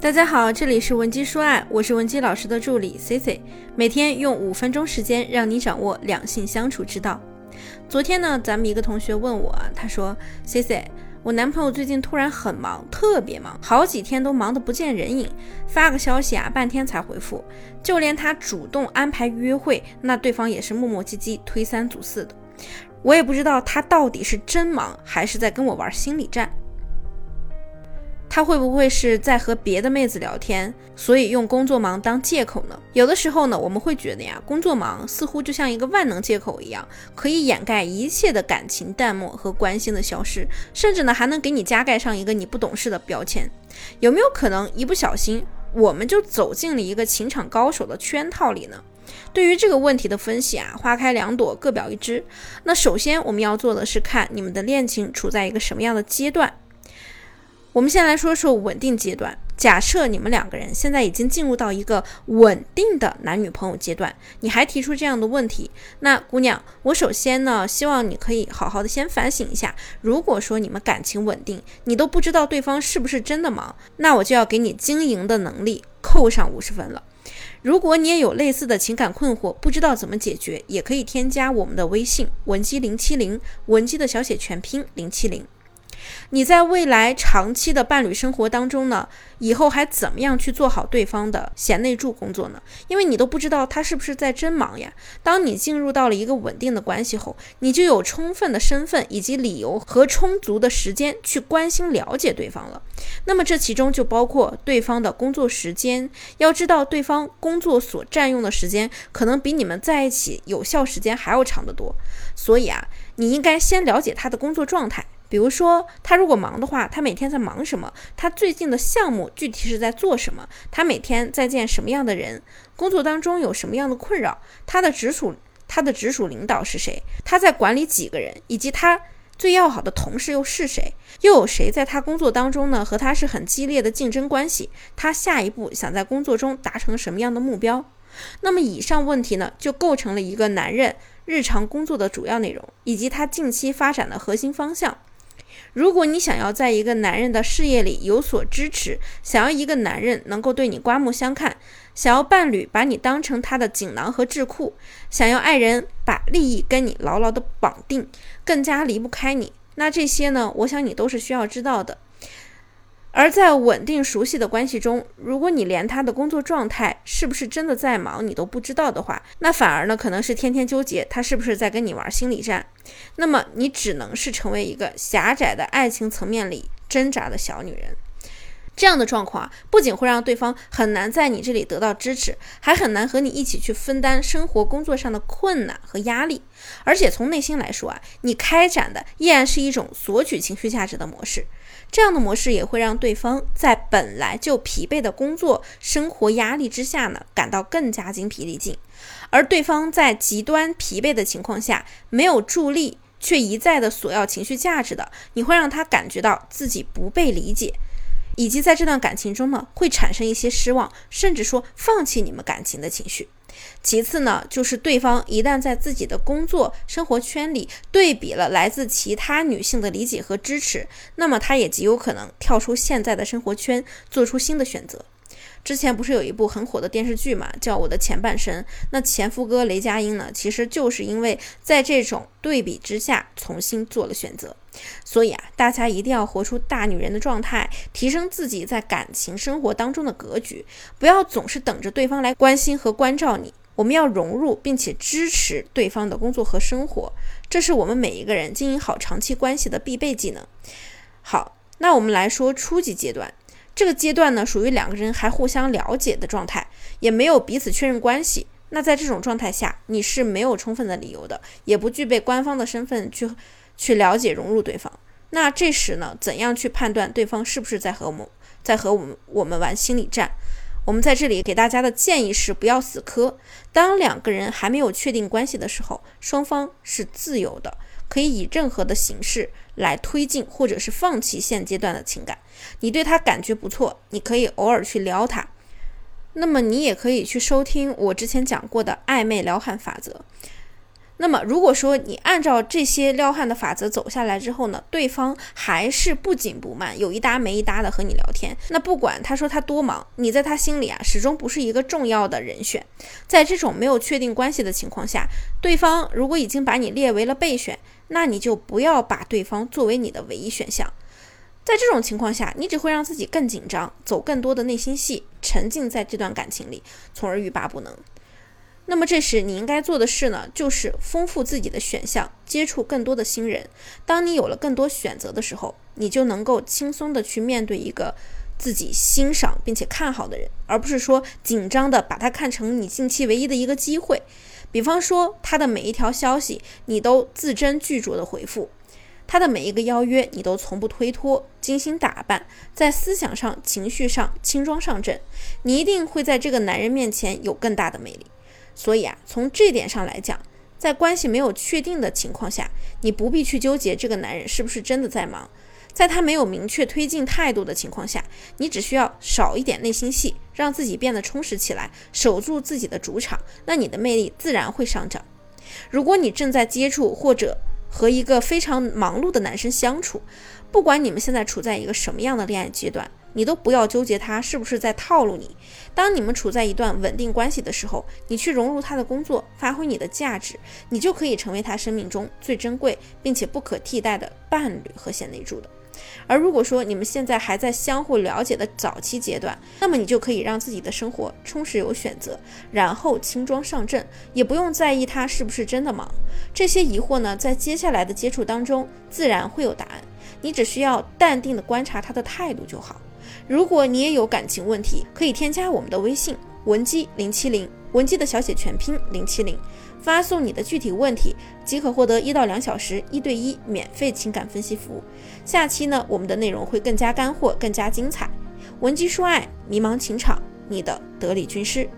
大家好，这里是文姬说爱，我是文姬老师的助理 CC， 每天用5分钟时间让你掌握两性相处之道。昨天呢，咱们一个同学问我，他说 CC， 我男朋友最近突然很忙，特别忙，好几天都忙得不见人影，发个消息半天才回复，就连他主动安排约会，那对方也是磨磨唧唧推三阻四的，我也不知道他到底是真忙还是在跟我玩心理战。他会不会是在和别的妹子聊天，所以用工作忙当借口呢？有的时候呢，我们会觉得工作忙似乎就像一个万能借口一样，可以掩盖一切的感情淡漠和关心的消失，甚至呢还能给你加盖上一个你不懂事的标签。有没有可能一不小心我们就走进了一个情场高手的圈套里呢？对于这个问题的分析花开两朵，各表一枝。那首先我们要做的是看你们的恋情处在一个什么样的阶段。我们先来说说稳定阶段。假设你们两个人现在已经进入到一个稳定的男女朋友阶段，你还提出这样的问题，那姑娘，我首先呢希望你可以好好的先反省一下，如果说你们感情稳定，你都不知道对方是不是真的忙，那我就要给你经营的能力扣上50分了。如果你也有类似的情感困惑，不知道怎么解决，也可以添加我们的微信文姬070，文姬的小写全拼070。你在未来长期的伴侣生活当中呢，以后还怎么样去做好对方的贤内助工作呢？因为你都不知道他是不是在真忙呀。当你进入到了一个稳定的关系后，你就有充分的身份以及理由和充足的时间去关心了解对方了。那么这其中就包括对方的工作时间，要知道对方工作所占用的时间可能比你们在一起有效时间还要长得多，所以你应该先了解他的工作状态。比如说他如果忙的话，他每天在忙什么，他最近的项目具体是在做什么，他每天在见什么样的人，工作当中有什么样的困扰，他的直属领导是谁，他在管理几个人，以及他最要好的同事又是谁，又有谁在他工作当中呢和他是很激烈的竞争关系，他下一步想在工作中达成什么样的目标。那么以上问题呢，就构成了一个男人日常工作的主要内容，以及他近期发展的核心方向。如果你想要在一个男人的事业里有所支持，想要一个男人能够对你刮目相看，想要伴侣把你当成他的锦囊和智库，想要爱人把利益跟你牢牢的绑定，更加离不开你，那这些呢，我想你都是需要知道的。而在稳定熟悉的关系中，如果你连他的工作状态是不是真的在忙你都不知道的话，那反而呢可能是天天纠结他是不是在跟你玩心理战，那么你只能是成为一个狭窄的爱情层面里挣扎的小女人。这样的状况不仅会让对方很难在你这里得到支持，还很难和你一起去分担生活工作上的困难和压力。而且从内心来说你开展的依然是一种索取情绪价值的模式，这样的模式也会让对方在本来就疲惫的工作生活压力之下呢感到更加精疲力尽。而对方在极端疲惫的情况下没有助力，却一再的索要情绪价值的，你会让他感觉到自己不被理解，以及在这段感情中呢会产生一些失望，甚至说放弃你们感情的情绪。其次呢，就是对方一旦在自己的工作生活圈里对比了来自其他女性的理解和支持，那么他也极有可能跳出现在的生活圈，做出新的选择。之前不是有一部很火的电视剧嘛，叫《我的前半生》，那前夫哥雷佳音呢其实就是因为在这种对比之下重新做了选择。所以大家一定要活出大女人的状态，提升自己在感情生活当中的格局，不要总是等着对方来关心和关照你，我们要融入并且支持对方的工作和生活，这是我们每一个人经营好长期关系的必备技能。好，那我们来说初级阶段。这个阶段呢属于两个人还互相了解的状态，也没有彼此确认关系，那在这种状态下你是没有充分的理由的，也不具备官方的身份去了解融入对方。那这时呢怎样去判断对方是不是在和我们玩心理战？我们在这里给大家的建议是不要死磕，当两个人还没有确定关系的时候，双方是自由的，可以以任何的形式来推进或者是放弃现阶段的情感。你对他感觉不错，你可以偶尔去撩他，那么你也可以去收听我之前讲过的暧昧撩汉法则。那么如果说你按照这些撩汉的法则走下来之后呢，对方还是不紧不慢，有一搭没一搭的和你聊天，那不管他说他多忙，你在他心里啊始终不是一个重要的人选。在这种没有确定关系的情况下，对方如果已经把你列为了备选，那你就不要把对方作为你的唯一选项。在这种情况下，你只会让自己更紧张，走更多的内心戏，沉浸在这段感情里，从而欲罢不能。那么这时你应该做的事呢，就是丰富自己的选项，接触更多的新人。当你有了更多选择的时候，你就能够轻松的去面对一个自己欣赏并且看好的人，而不是说紧张的把它看成你近期唯一的一个机会。比方说他的每一条消息你都字斟句酌的回复，他的每一个邀约你都从不推脱，精心打扮，在思想上情绪上轻装上阵，你一定会在这个男人面前有更大的魅力。所以啊，从这点上来讲，在关系没有确定的情况下，你不必去纠结这个男人是不是真的在忙。在他没有明确推进态度的情况下，你只需要少一点内心戏，让自己变得充实起来，守住自己的主场，那你的魅力自然会上涨。如果你正在接触或者和一个非常忙碌的男生相处，不管你们现在处在一个什么样的恋爱阶段，你都不要纠结他是不是在套路你。当你们处在一段稳定关系的时候，你去融入他的工作，发挥你的价值，你就可以成为他生命中最珍贵并且不可替代的伴侣和贤内助的。而如果说你们现在还在相互了解的早期阶段，那么你就可以让自己的生活充实有选择，然后轻装上阵，也不用在意他是不是真的忙。这些疑惑呢，在接下来的接触当中自然会有答案，你只需要淡定的观察他的态度就好。如果你也有感情问题，可以添加我们的微信文姬070，文姬的小写全拼070，发送你的具体问题，即可获得1到2小时1对1免费情感分析服务。下期呢，我们的内容会更加干货，更加精彩。文姬说爱，迷茫情场，你的得力军师。